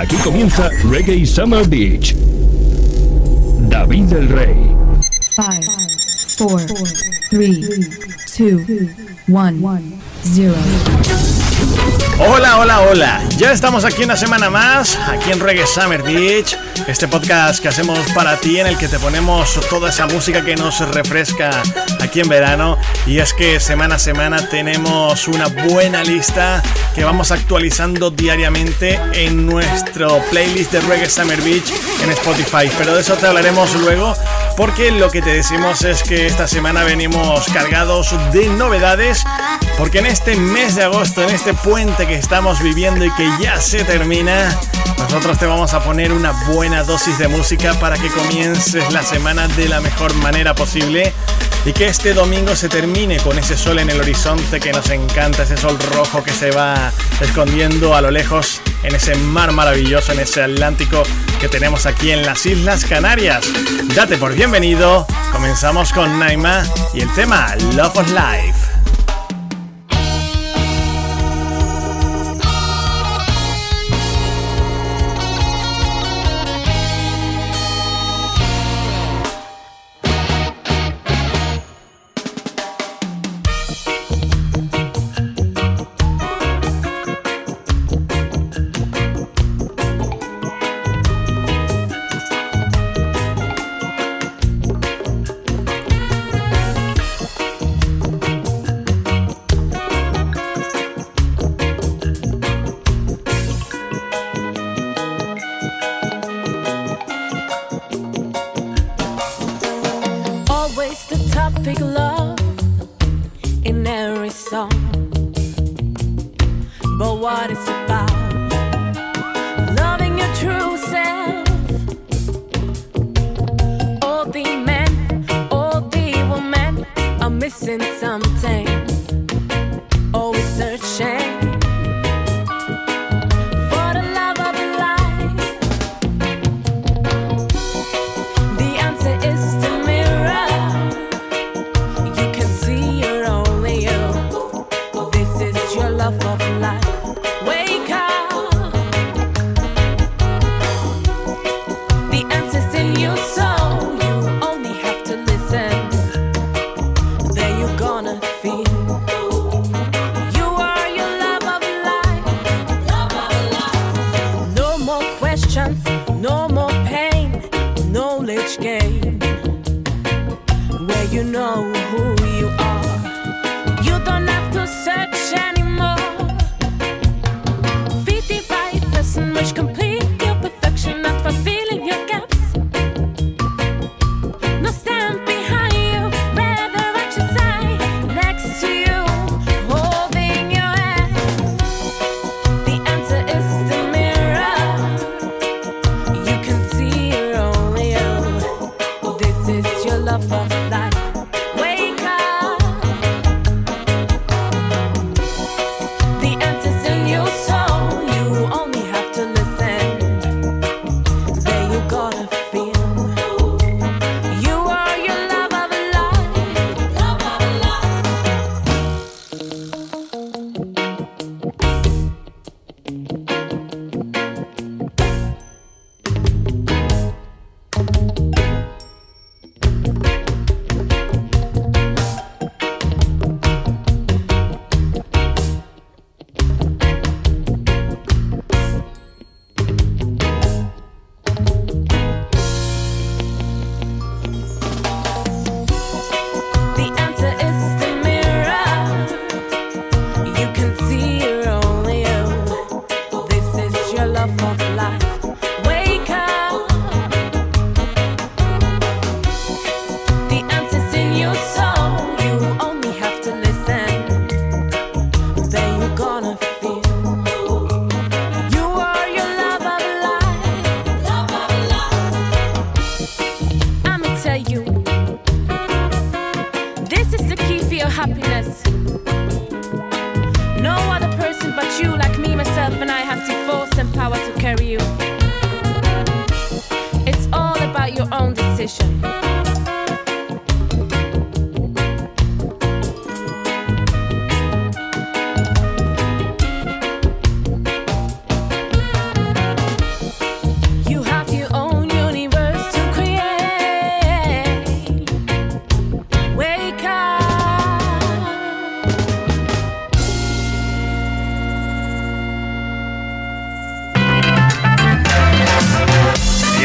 Aquí comienza Reggae Summer Beach. David el Rey. 5, 4, 3, 2, 1, 0. Hola. Ya estamos aquí una semana más, aquí en Reggae Summer Beach, este podcast que hacemos para ti en el que te ponemos toda esa música que nos refresca aquí en verano. Y es que semana a semana tenemos una buena lista que vamos actualizando diariamente en nuestro playlist de Reggae Summer Beach en Spotify. Pero de eso te hablaremos luego, porque lo que te decimos es que esta semana venimos cargados de novedades, porque en este mes de agosto, en este puente que estamos viviendo y que ya se termina, nosotros te vamos a poner una buena dosis de música para que comiences la semana de la mejor manera posible y que este domingo se termine con ese sol en el horizonte que nos encanta, ese sol rojo que se va escondiendo a lo lejos en ese mar maravilloso, en ese Atlántico que tenemos aquí en las Islas Canarias. Date por bienvenido, comenzamos con Naima y el tema Love of Life.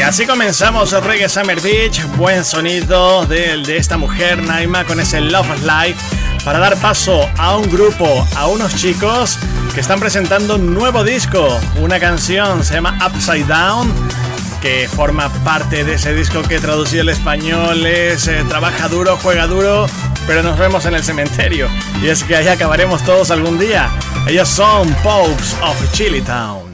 así comenzamos Reggae Summer Beach. Buen sonido de esta mujer Naima con ese Love of Life, para dar paso a un grupo, a unos chicos que están presentando un nuevo disco. Una canción se llama Upside Down, que forma parte de ese disco que traducido al español es Trabaja duro, juega duro, pero nos vemos en el cementerio. Y es que ahí acabaremos todos algún día. Ellos son Pops of Chilitown.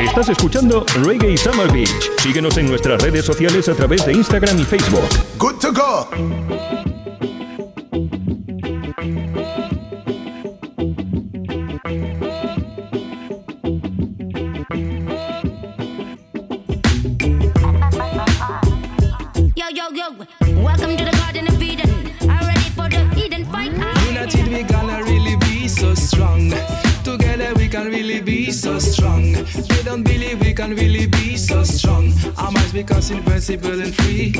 Estás escuchando Reggae Summer Beach. Síguenos en nuestras redes sociales a través de Instagram y Facebook. Good to go. Because invincible and free.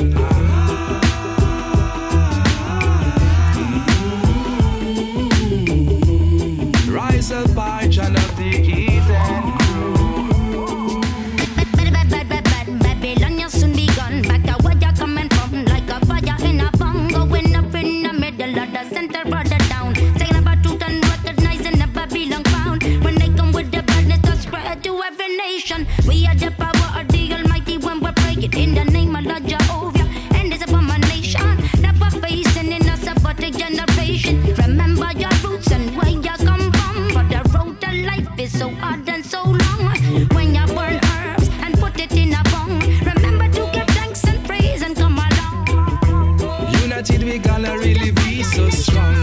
Rise up by John of the Eden. Babylon, you'll soon be gone. Back to where you're coming from. Like a fire in a bomb. Going up in the middle of the center of the town. Taking about truth and recognizing never belong found. When they come with the badness, they'll spread to every nation. We are the power of the Almighty when we're in the name of Lord Jehovah, and it's upon my nation. Never facing in us about the generation. Remember your roots and where you come from. For the road to life is so hard and so long. When you burn herbs and put it in a bong, remember to give thanks and praise and come along. United we gonna really be so strong.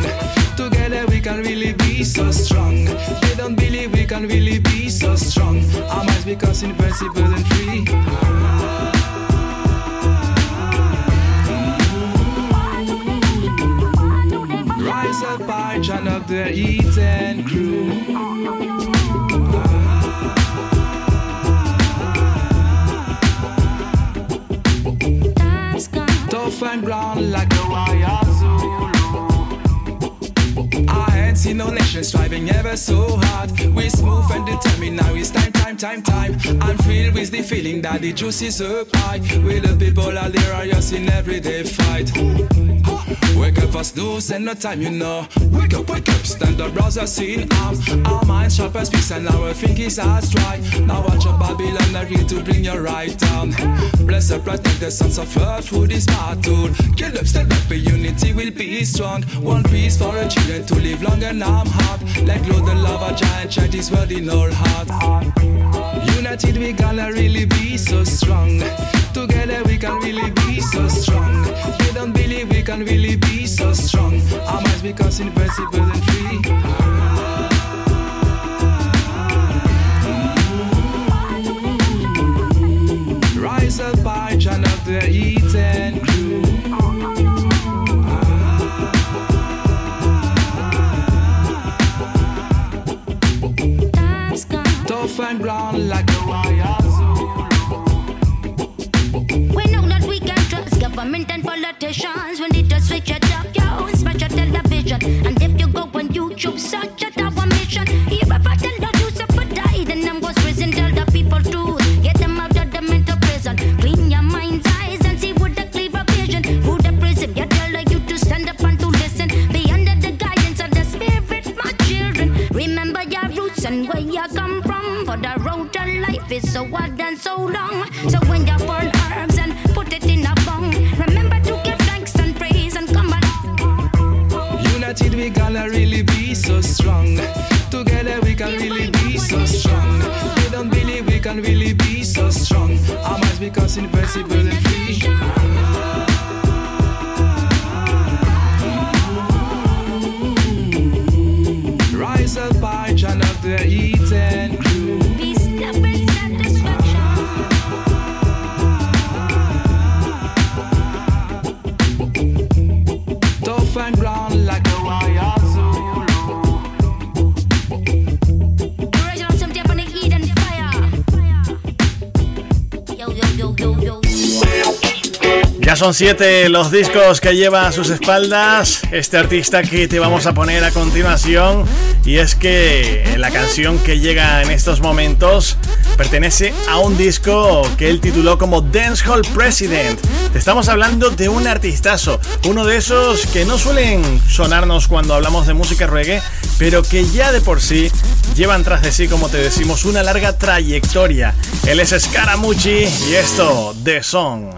Together we can really be so strong. They don't believe we can really be so strong. Our minds because invincible and free. By John of the Eden crew. Tough and brown like the Wayazoo. no nation, striving ever so hard. We're smooth and determined, now it's time. I'm filled with the feeling that the juice is up high. We the people are delirious in everyday fight. Wake up for snooze and no time, you know. Wake up, stand up, brothers in arms. Our minds sharp as peace and our fingers are dry. Now watch your Babylon, are here to bring your right down. Bless up, protect the sons of earth through this battle. Get up, stand up, the unity will be strong. One peace for our children to live long and arm hard. Let glow the love, a giant chant is world in our heart. United we gonna really be so strong. Together we can really be so strong. They don't believe we can really be so strong. Our minds become invincible and free. Rise up by John of the Eaten crew. Tough and brown like a wire. Government and politicians, when they just switch it up, yo, it's watch your television. And if you go on YouTube, search it our mission. Here if I tell that Lucifer died, the numbers risen, tell the people to get them out of the mental prison. Clean your mind's eyes and see with a clearer vision. Through the prism, you tell the youth to stand up and to listen. Be under the guidance of the spirit, my children. Remember your roots and where you come from. For the road to life is so hard and so long. So when you burn herbs and put it in a bong, remember to give thanks and praise and come along. United we gonna really be so strong. Together we can really be so strong. They don't believe we can really be so strong. Our minds become invincible and free. Rise up by John of the Eaten crew. And round like a wire. Original something from the Eden fire. Yo. Ya son 7 los discos que lleva a sus espaldas este artista que te vamos a poner a continuación, y es que la canción que llega en estos momentos pertenece a un disco que él tituló como Dancehall President. Te estamos hablando de un artistazo, uno de esos que no suelen sonarnos cuando hablamos de música reggae, pero que ya de por sí llevan tras de sí, como te decimos, una larga trayectoria. Él es Scaramucci y esto, The Song.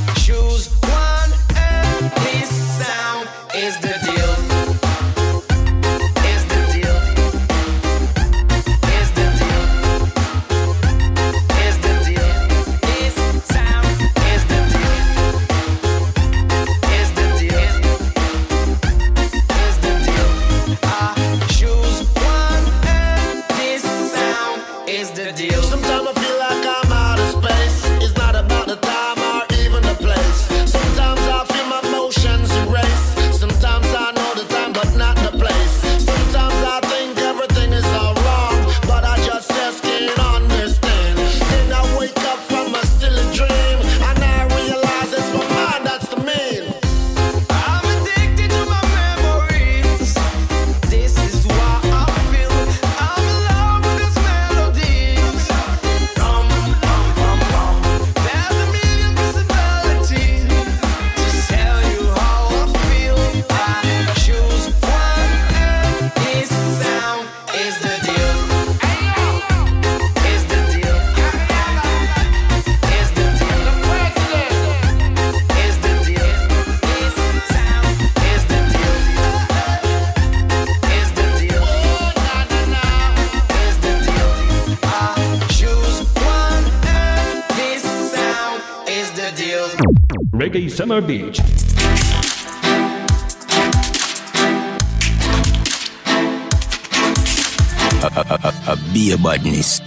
Choose Reggae Summer Beach. Be a badness.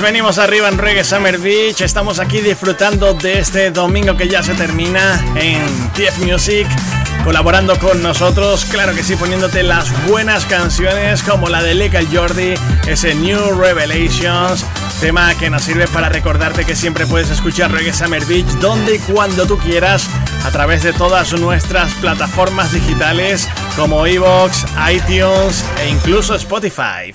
Venimos arriba en Reggae Summer Beach. Estamos aquí disfrutando de este domingo que ya se termina en TF Music, colaborando con nosotros, claro que sí, poniéndote las buenas canciones como la de Legal Jordi, ese New Revelations, tema que nos sirve para recordarte que siempre puedes escuchar Reggae Summer Beach donde y cuando tú quieras a través de todas nuestras plataformas digitales como iVoox, iTunes e incluso Spotify.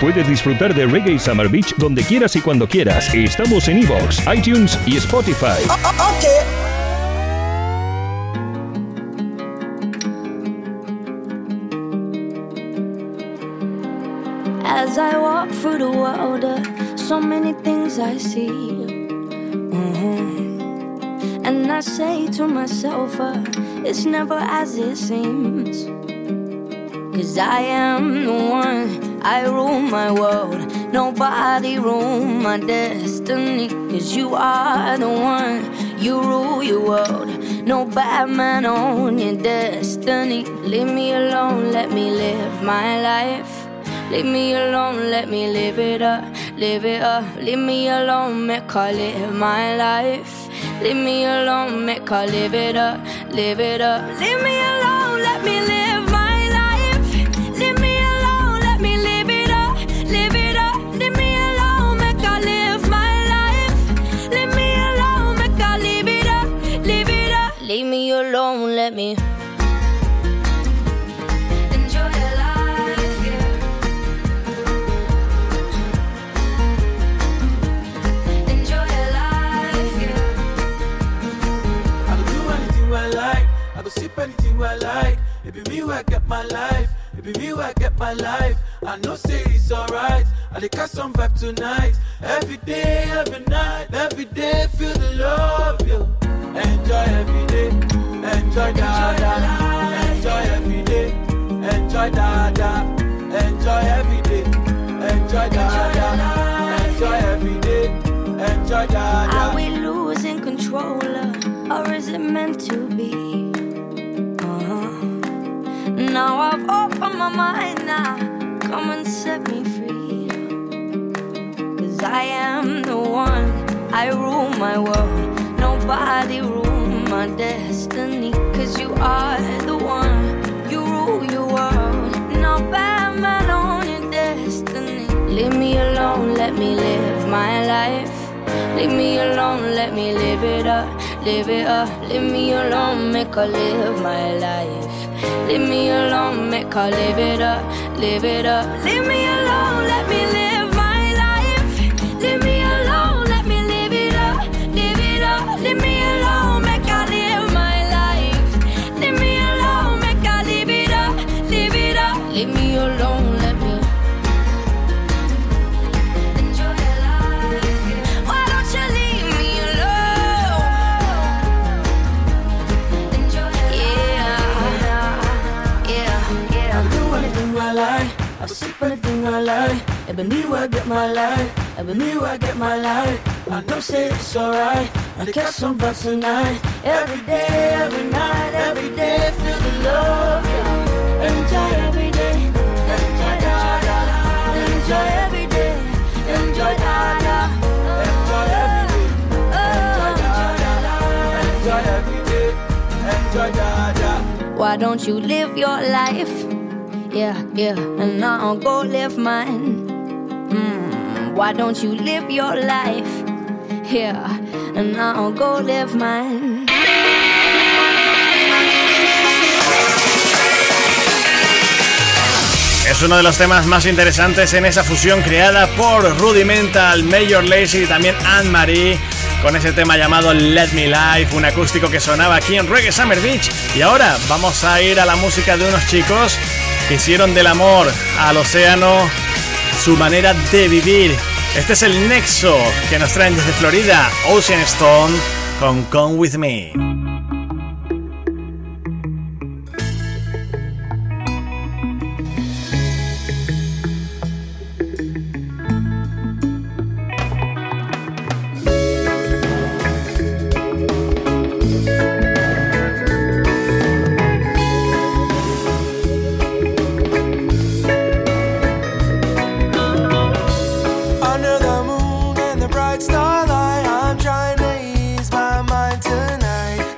Puedes disfrutar de Reggae Summer Beach donde quieras y cuando quieras. Estamos en iVoox, iTunes y Spotify. Okay. As I walk through the world, so many things I see, and I say to myself, it's never as it seems, 'cause I am the one, I rule my world, nobody rule my destiny, 'cause you are the one, you rule your world, no bad man on your destiny, leave me alone, let me live my life. Leave me alone, let me live it up, live it up. Leave me alone, make her live my life. Leave me alone, make her live it up, live it up. Leave me alone, let me live my life. Leave me alone, let me live it up, live it up. Leave me alone, make her live my life. Leave me alone, make her live it up, live it up. Leave me alone, let me sip anything I like. It be me where I get my life. It be me where I get my life. I know say it's alright. I dey catch some vibe tonight. Every day, every night, every day feel the love, yo. Enjoy every day. Enjoy da da. Enjoy every day. Enjoy da da. Enjoy every day. Enjoy da da. Enjoy every day. Enjoy da da. Are we losing control, or is it meant to be? Now I've opened my mind now, come and set me free, 'cause I am the one, I rule my world, nobody rule my destiny, 'cause you are the one, you rule your world, no bad man on your destiny. Leave me alone, let me live my life. Leave me alone, let me live it up, live it up. Leave me alone, make her live my life. Leave me alone, make her live it up, live it up. Leave me alone, let me live my life. Leave me alone, let me live it up, live it up. Leave me alone, make her live my life. Leave me alone, make her live it up, live it up. Leave me alone, let me enjoy your life. Why don't you leave me alone? I can sip anything I like. Even you, I get my life. Even you, I get my life. I know say it's alright. I can catch some vibes tonight. Every day, every night, every day, feel the love. Yeah. Enjoy every day. Enjoy da da. Enjoy every day. Enjoy da da. Enjoy every day. Enjoy da da. Enjoy every day. Enjoy da da. Why don't you live your life? Yeah, yeah, and I'll go live mine. Why don't you live your life? Yeah, and I'll go live mine. Es uno de los temas más interesantes en esa fusión creada por Rudimental, Major Lazer y también Anne Marie, con ese tema llamado Let Me Live, un acústico que sonaba aquí en Reggae Summer Beach. Y ahora vamos a ir a la música de unos chicos que hicieron del amor al océano su manera de vivir. Este es el nexo que nos traen desde Florida, Ocean Stone con Come With Me. Starlight, I'm trying to ease my mind tonight.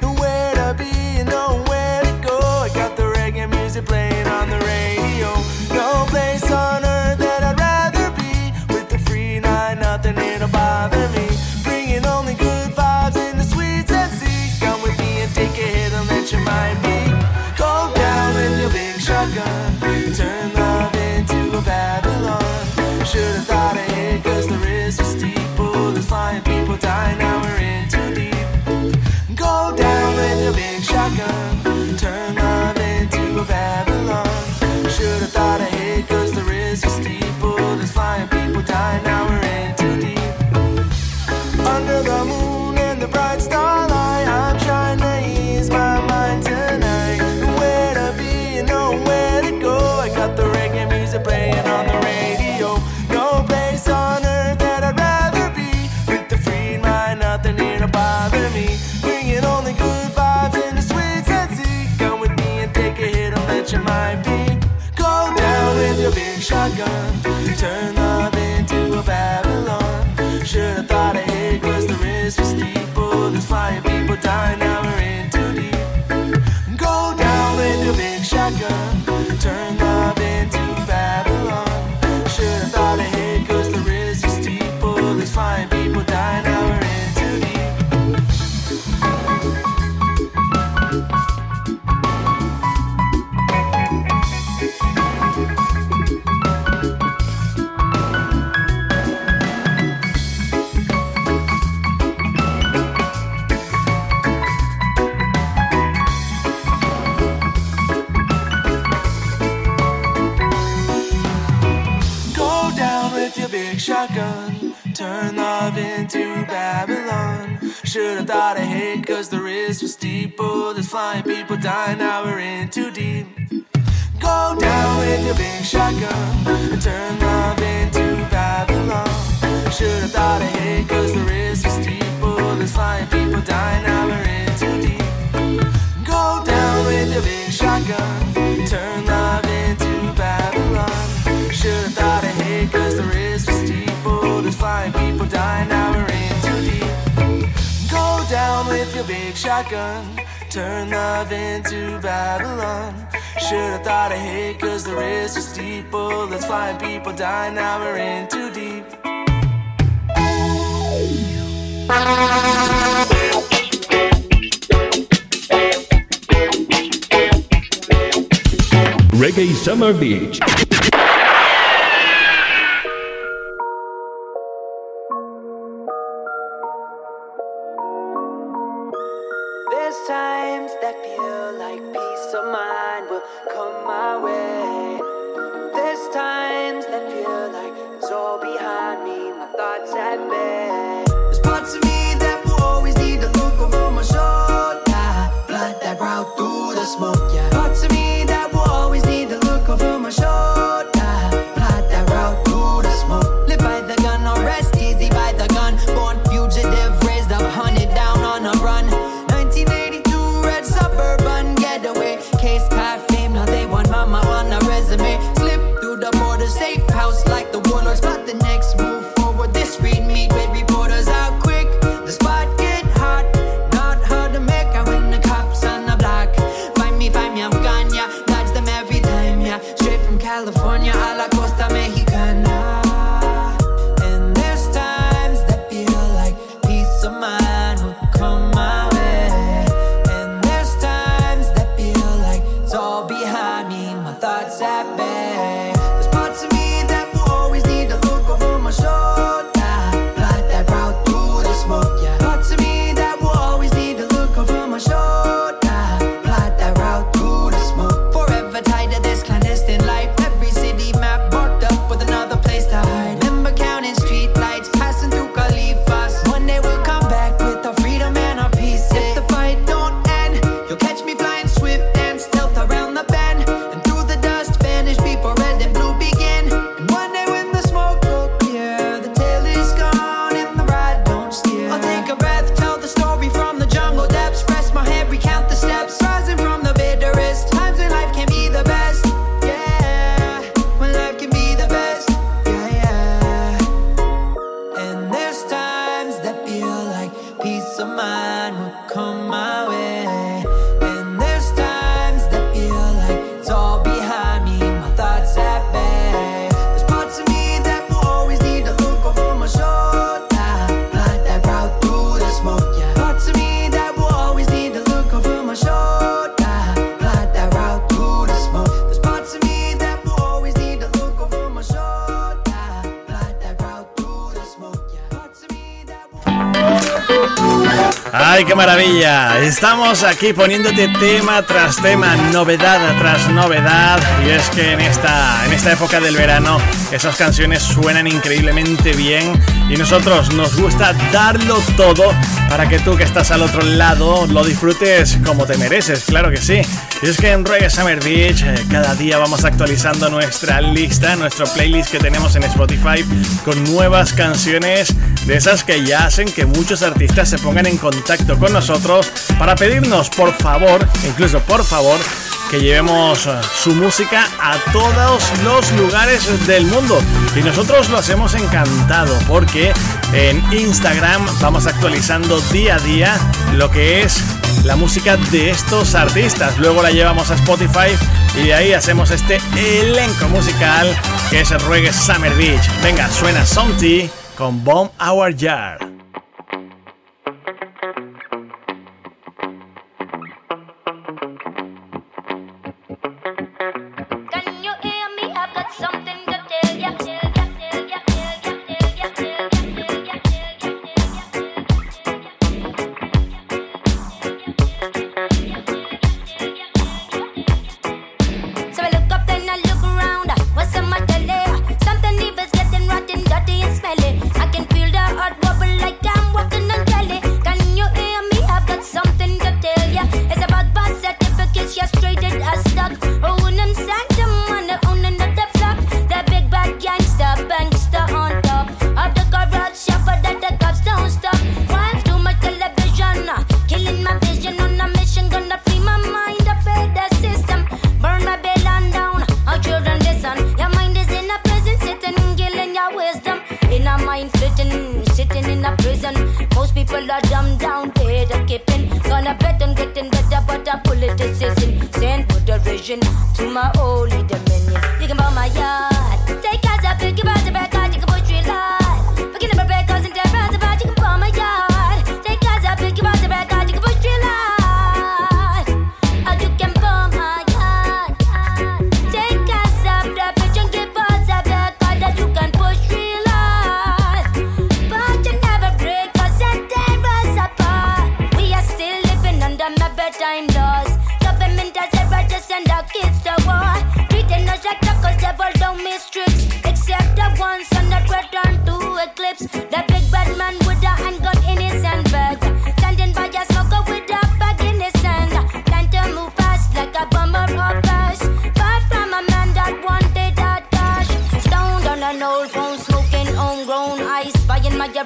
with your big shotgun. Turn love into Babylon. Should've thought of hate cause the risk was steeple. There's flying people dying, now we're in too deep. Go down with your big shotgun and turn love into Babylon. Should've thought of hate cause the risk was steeple. There's flying people dying, now we're in too deep. Go down with your big shotgun, turn love into Babylon. Should've thought of hate cause the risk was steeple. There's flying people dying, now we're in too deep. Go down with your big shotgun, turn love into Babylon. Should've thought of hate cause the risk was steeple. There's flying people dying, now we're in too deep. Reggae Summer Beach. ¡Ay, qué maravilla! Estamos aquí poniéndote tema tras tema, novedad tras novedad. Y es que en esta época del verano esas canciones suenan increíblemente bien. Y nosotros nos gusta darlo todo para que tú que estás al otro lado lo disfrutes como te mereces, claro que sí. Y es que en Reggae Summer Beach cada día vamos actualizando nuestra lista, nuestro playlist que tenemos en Spotify con nuevas canciones de esas que ya hacen que muchos artistas se pongan en contacto con nosotros para pedirnos por favor, incluso por favor, que llevemos su música a todos los lugares del mundo. Y nosotros lo hacemos encantado porque en Instagram vamos actualizando día a día lo que es la música de estos artistas. Luego la llevamos a Spotify y de ahí hacemos este elenco musical que es el Reggae Summer Beach. Venga, suena Santi con Bomb Our Yard. Look around, what's in my delay? Something evil is getting rotten. full of jam down there that's keeping. Gonna bet on getting better, but I pull it to season. Send for derision to my holy dominion. You can buy my yard, take out that big about the back, you can push your lot. Forget about bad cars and dead rounds about, you can buy my yard. Take out that big about the back, you can push your lot.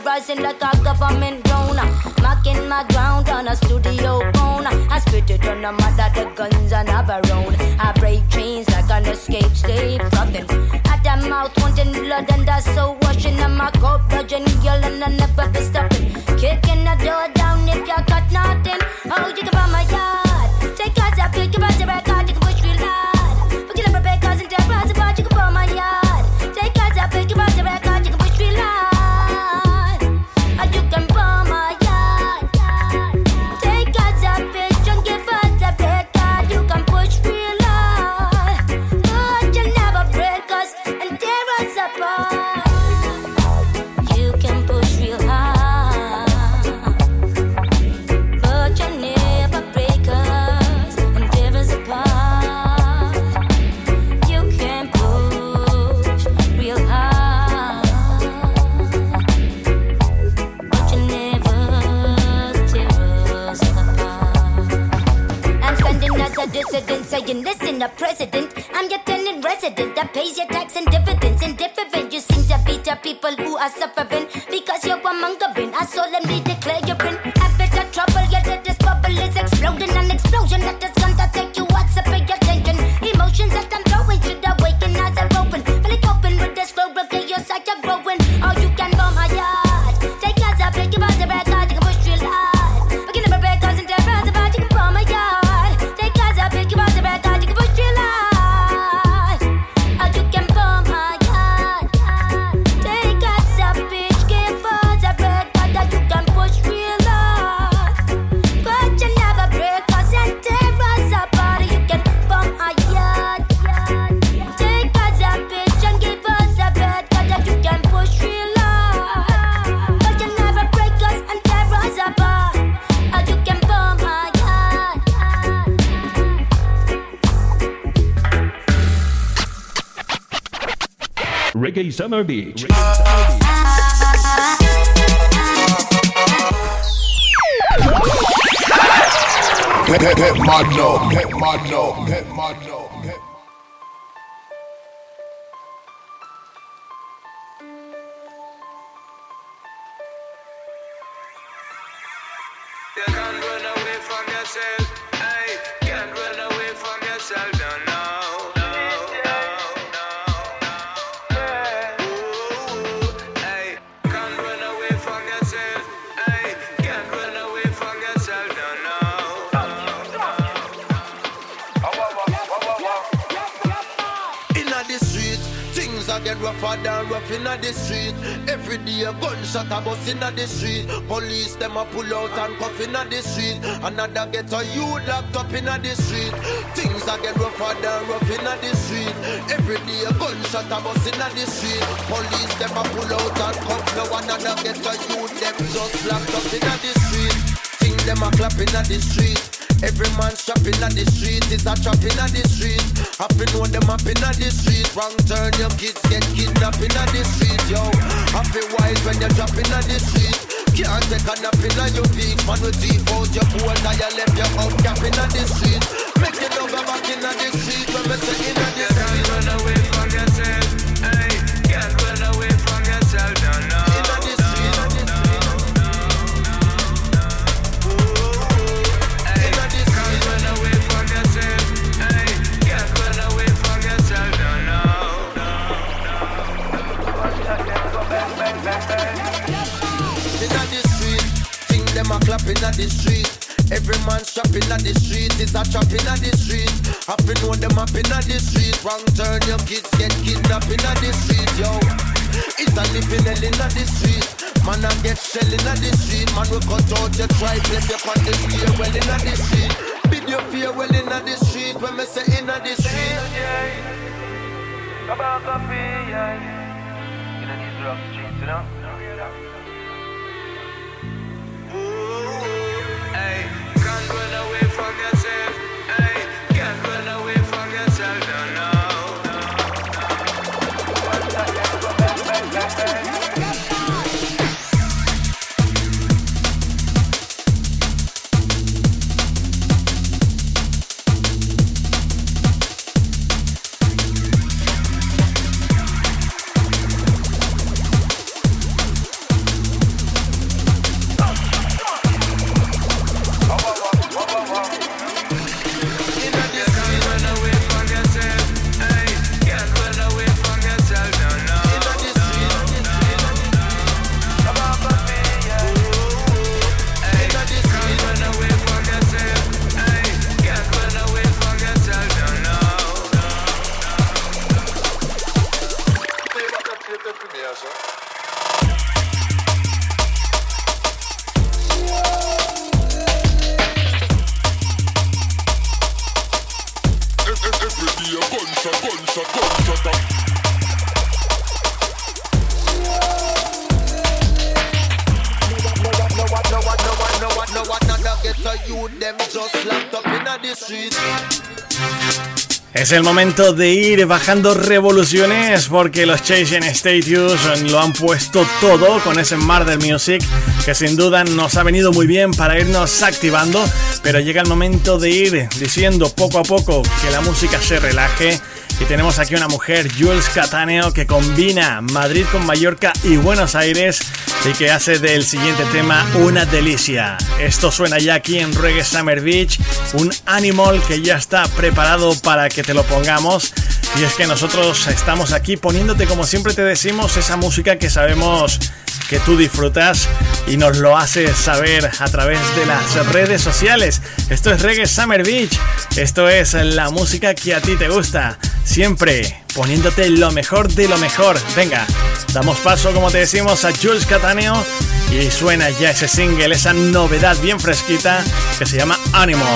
Rising like a government drone, marking my ground on a studio phone. I spit it on a mother, the guns on a barone. I break chains like an escape slave, rubbing at the mouth, wanting blood and I so washing. And my coat bludgeon, yelling, I never be stopping. Kicking the door down if you got nothing. Oh, you can buy my yard, take out that pick, you buy the back card, you can push real hard. But you never pay cause in dead rise about, you can buy my yard, take out that pick, you buy the back card, you can push real hard. Saying, listen, the president, I'm your tenant resident that pays your tax and dividends. And different, you seem to be the people who are suffering because you're a mongering. I solemnly declare you're in a trouble. Yeah, that this bubble is exploding, an explosion that is gonna take you out. So pay attention. Emotions that I'm throwing should awaken as I'm open. But it's open with this global chaos that you're growing. All you can bomb my yard. Take us up, take your body back. Reggae Summer Beach. Get mad now, get mad now, get mad now. You can't run away from yourself, hey. Can't run away from yourself, don't know. Get rougher than rough inna the street. Every day a gunshot a bust inna the street. Police them a pull out and cuff inna the street. Another get a youth locked up inna the street. Things a get rougher than rough inna the street. Every day a gunshot a bust inna the street. Police them a pull out and cuff. No another get a youth them just locked up inna the street. Things them a clap inna the street. Every man shopping on the street is a trapping on the street. Happy know them happen on the street. Wrong turn, your kids get kidnapping on the street, yo. Happy wise when you're dropping on the street. Can't take a nap in on your feet. Man with deep out your pool, now you left your out capping on the street. Make it over back in on the street when we say in on the street. Can't run away from yourself, hey. Can't run away from yourself, don't know. clapping at the street. Every man shopping at the street. It's a chopping at the street. Happen when them happen at the street. Wrong turn, your kids get kidnapping at the street, yo. It's a living hell in the street. Man a get shelling at the street. Man will cut out your tribe. Let your cut the fear well in the street. Bid your fear well in the street. When me say in the street. About coffee, yeah. In these rough streets, you know. Hey, can't run away from yourself. Hey, can't run away from yourself. No, no, es el momento de ir bajando revoluciones porque los Chasen Status lo han puesto todo con ese Murder Music que sin duda nos ha venido muy bien para irnos activando, pero llega el momento de ir diciendo poco a poco que la música se relaje. Y tenemos aquí una mujer, Jules Cattaneo, que combina Madrid con Mallorca y Buenos Aires y que hace del siguiente tema una delicia. Esto suena ya aquí en Reggae Summer Beach, un animal que ya está preparado para que te lo pongamos. Y es que nosotros estamos aquí poniéndote, como siempre te decimos, esa música que sabemos que tú disfrutas y nos lo haces saber a través de las redes sociales. Esto es Reggae Summer Beach, esto es la música que a ti te gusta, siempre poniéndote lo mejor de lo mejor. Venga, damos paso, como te decimos, a Jules Cattaneo y suena ya ese single, esa novedad bien fresquita que se llama Animal.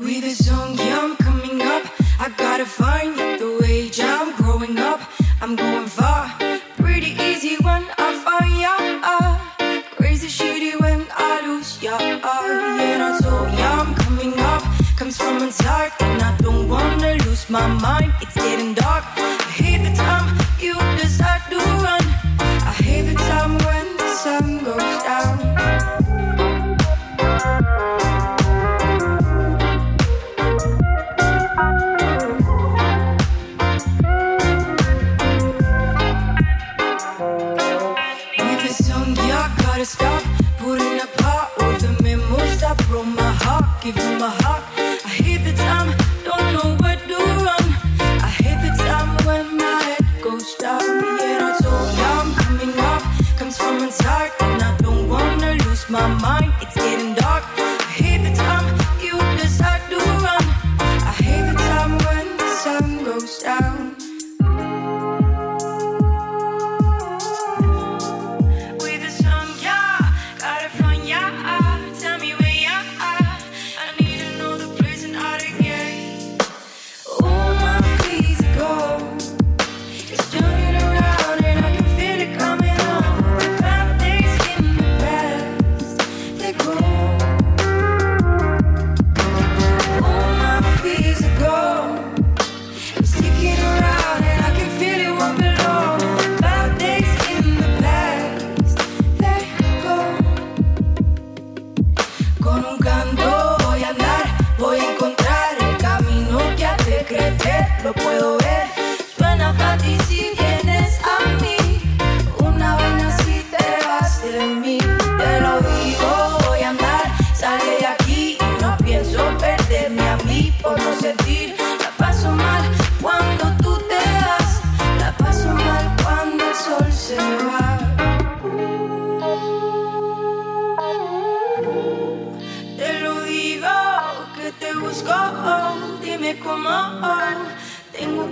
With a song, yeah, I'm coming up. I gotta find the way, yeah, I'm growing up. I'm going far. Pretty easy when I find ya. Yeah. Crazy shitty when I lose ya. Yeah. And I told ya, yeah, I'm coming up. Comes from inside, and I don't wanna lose my mind. It's getting dark. I hate the time you decide to run. I hate the time when the sun goes down. Stop putting apart all the memos that broke my heart. Give you my heart. I hate the time, don't know where to run. I hate the time when my head goes down. And I told ya, I'm coming up. Comes from inside, and I don't wanna lose my mind. It's getting dark. I hate the time you decide to run. I hate the time when the sun goes down.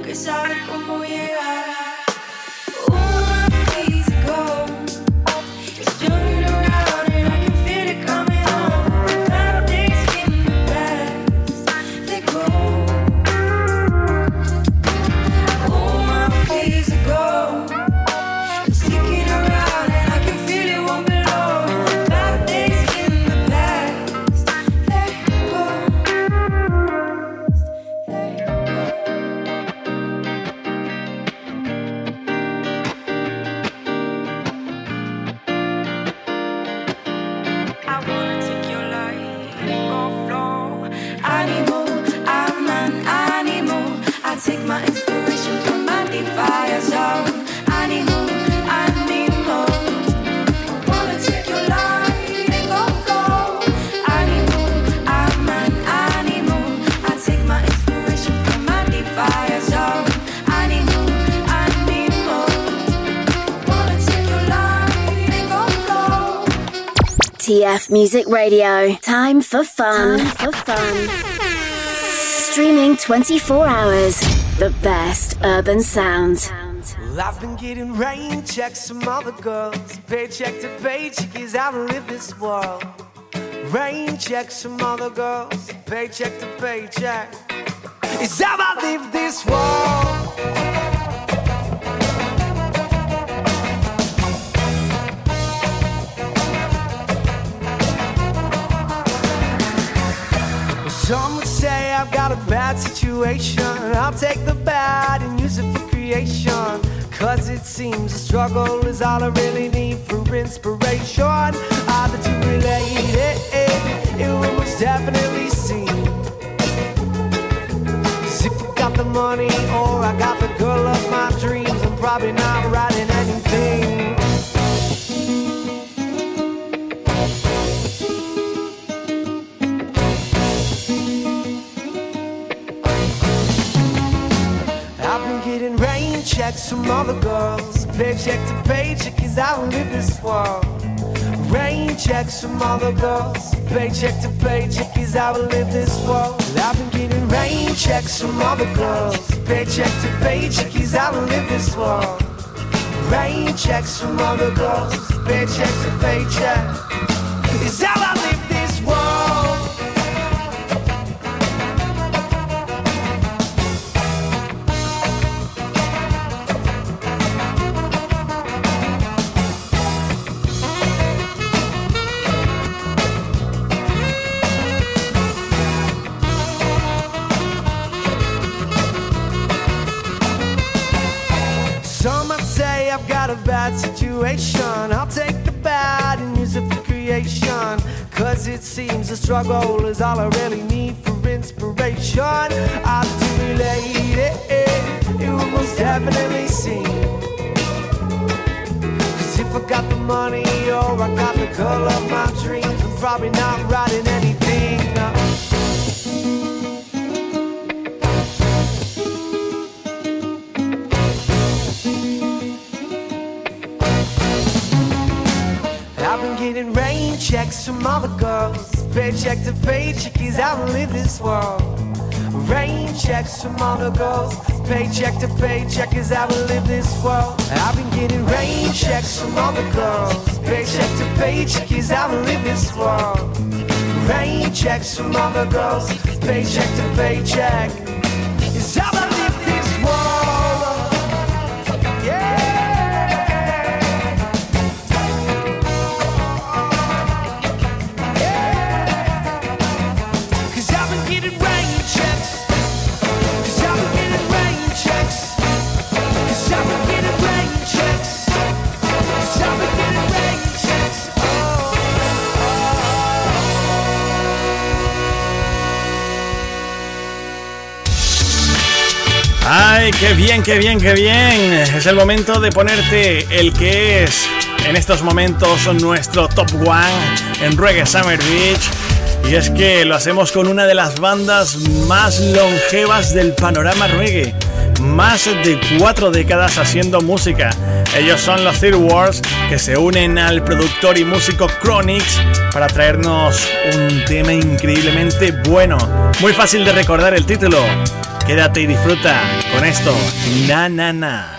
que saber cómo llegar. TF Music Radio. Time for fun. Time for fun. Streaming 24 hours. The best urban sound. Well, I've been getting rain checks from other girls. Paycheck to paycheck is how I live this world. Rain checks from other girls. Paycheck to paycheck is how I live this world. Some would say I've got a bad situation. I'll take the bad and use it for creation. Cause it seems a struggle is all I really need for inspiration. Either to relate it, it was definitely seen. Cause if I got the money or I got the girl of my dreams, I'm probably not writing anything. Checks from other girls, paycheck to paycheck is how we live this world. Rain checks from other girls, paycheck to paycheck is how we live this world. I've been getting rain checks from other girls, paycheck to paycheck is how we live this world. Rain checks from other girls, paycheck to paycheck is how I live this world. Situation. I'll take the bad and use it for creation. Cause it seems a struggle is all I really need for inspiration. I'll do relate it, it will most definitely seem. Cause if I got the money or I got the girl of my dreams, I'm probably not writing anything. Getting rain checks from other girls, paycheck to paycheck is how we live this world. Rain checks from other girls, paycheck to paycheck is how we live this world. I've been getting rain checks from other girls, paycheck to paycheck is how we live this world. Rain checks from other girls, paycheck to paycheck is how I live this world. Yeah. ¡Ay, qué bien, qué bien, qué bien! Es el momento de ponerte el que es en estos momentos nuestro Top One en Reggae Summer Beach. Y es que lo hacemos con una de las bandas más longevas del panorama reggae. Más de 4 décadas haciendo música. Ellos son los Third Wars, que se unen al productor y músico Chronix para traernos un tema increíblemente bueno. Muy fácil de recordar el título. Quédate y disfruta con esto. Na, na, na.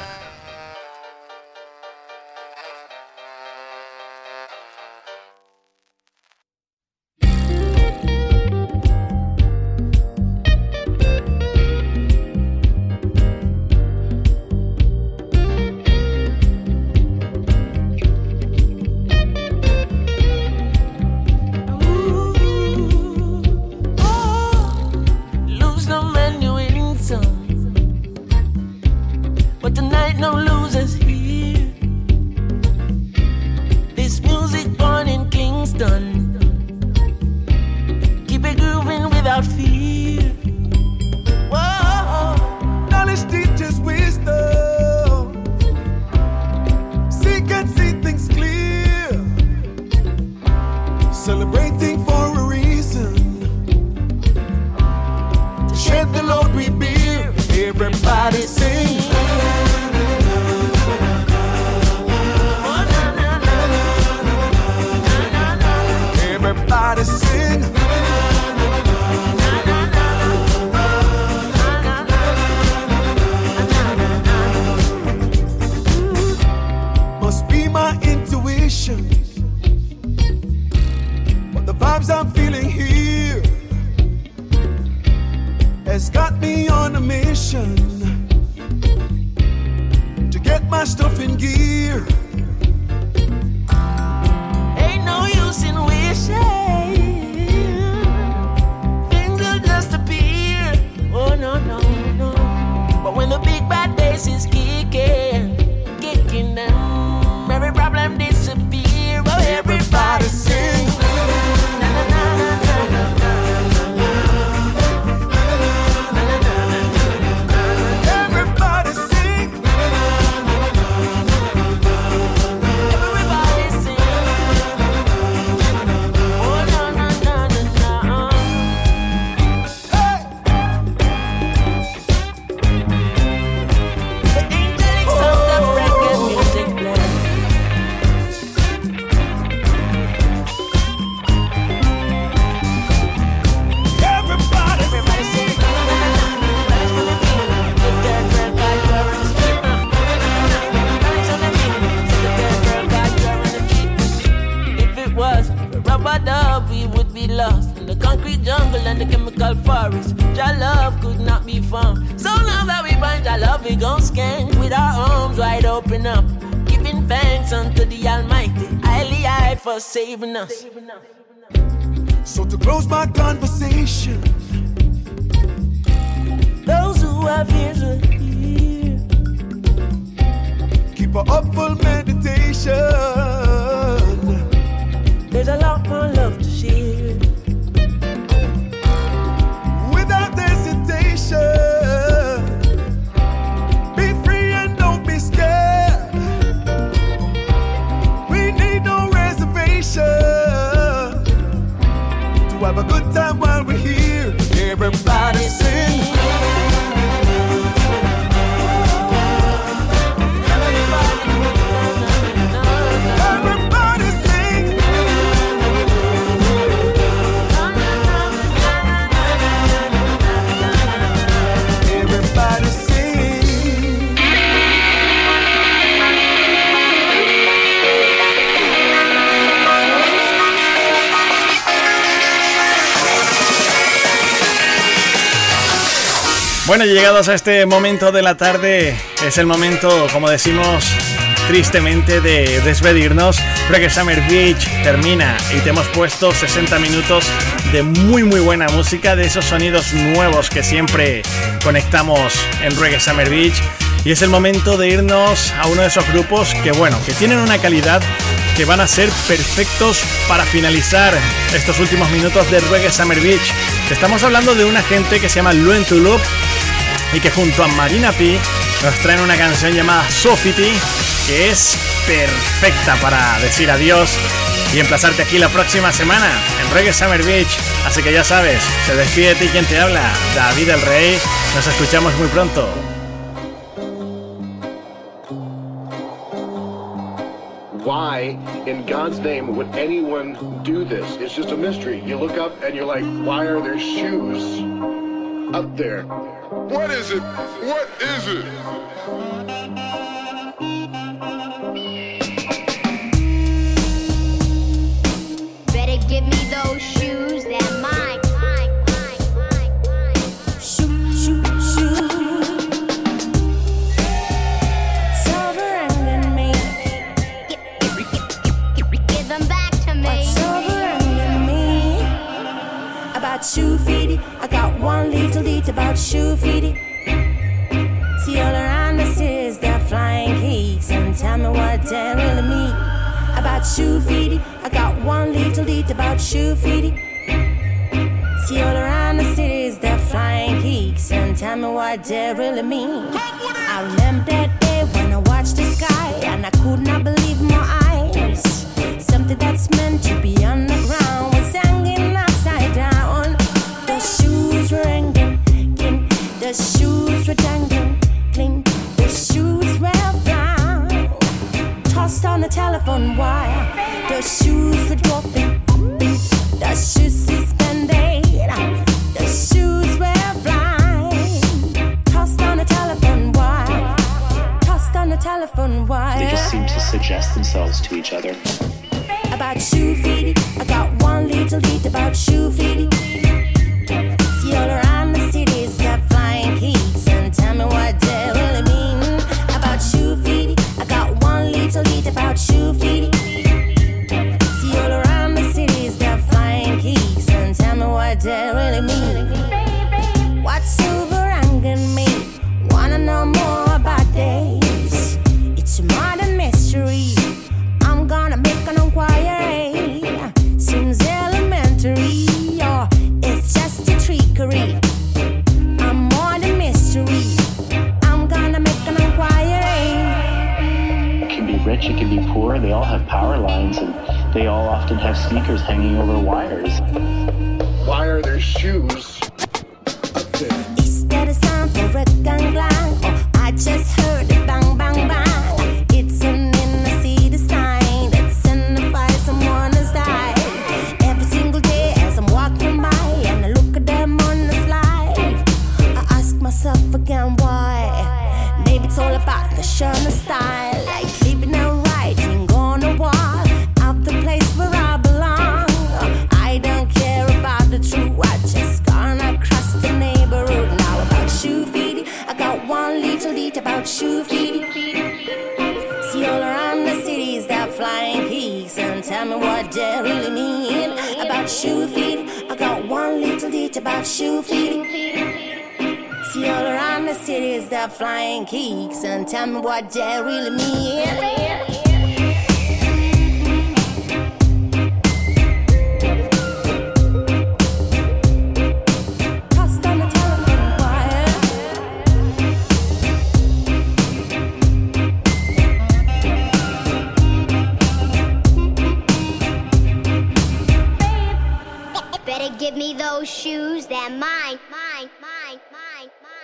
Saving us. So to close my conversation, those who have ears will hear. Keep a hopeful meditation. There's a lot more love to share. Without hesitation, be free and don't be scared. We need no to have a good time while we're here. Everybody sing. Everybody sing. Everybody sing. Bueno, llegados a este momento de la tarde, es el momento, como decimos tristemente, de despedirnos. Reggae Summer Beach termina y te hemos puesto 60 minutos de muy muy buena música, de esos sonidos nuevos que siempre conectamos en Reggae Summer Beach. Y es el momento de irnos a uno de esos grupos que, bueno, que tienen una calidad que van a ser perfectos para finalizar estos últimos minutos de Reggae Summer Beach. Estamos hablando de una gente que se llama Luentulup y que junto a Marina P nos traen una canción llamada Sofity, que es perfecta para decir adiós y emplazarte aquí la próxima semana en Reggae Summer Beach. Así que ya sabes, se despide de ti quien te habla, David el Rey. Nos escuchamos muy pronto. Why in God's name would anyone do this? It's just a mystery. You look up and you're like, why are there shoes out there. What is it? What is it? Better give me those shoes that mine. Shoe feedy, I got one little deed about shoe feedy. See all around us is they're flying geeks, and tell me what they really mean about shoe feedy. I got one little deed about shoe feedy. See all around us is they're flying geeks, and tell me what they really mean. I remember that day when I watched the sky, and I could not believe my eyes. Something that's meant to be on the ground was hanging upside down. The shoes were dangling, cling. The shoes were brown, tossed on the telephone wire. The shoes were dropping, the shoes suspended. The shoes were flying, tossed on the telephone wire, tossed on the telephone wire. They just seem to suggest themselves to each other. About shoe feedy, I got one little lead about shoe feedy. See all around the cities that flying geeks, and tell me what they really mean about shoe feedy. I got one little lead about shoe feedy. See all around the cities that flying geeks, and tell me what they really mean. What's overhanging me? Wanna know more about this? It's a modern mystery. I'm gonna make an inquiry. Seems elementary. I'm more than mystery. I'm gonna make an inquiry. It can be rich, it can be poor. They all have power lines, and they all often have sneakers hanging over wires. Why are there shoes up there? Is that a sound for a gang glang? Oh, I just heard a bang, bang, bang. It's an inner city sign that's signifies someone has died. Every single day as I'm walking by, and I look at them on the slide, I ask myself again why. Maybe it's all about fashion and style, like leaving a writing on a wall of the place where I belong. I don't care about the truth, I just gonna cross the neighborhood now. About shoe feedy, I got one little deed about shoe feedy. See all around the cities they're flying geeks, and tell me what they really mean about shoe feedy. Got one little deed about shoe feeding. See all around the cities they're flying geeks, and tell me what they really mean. Give me those shoes, they're mine, mine, mine, mine, mine.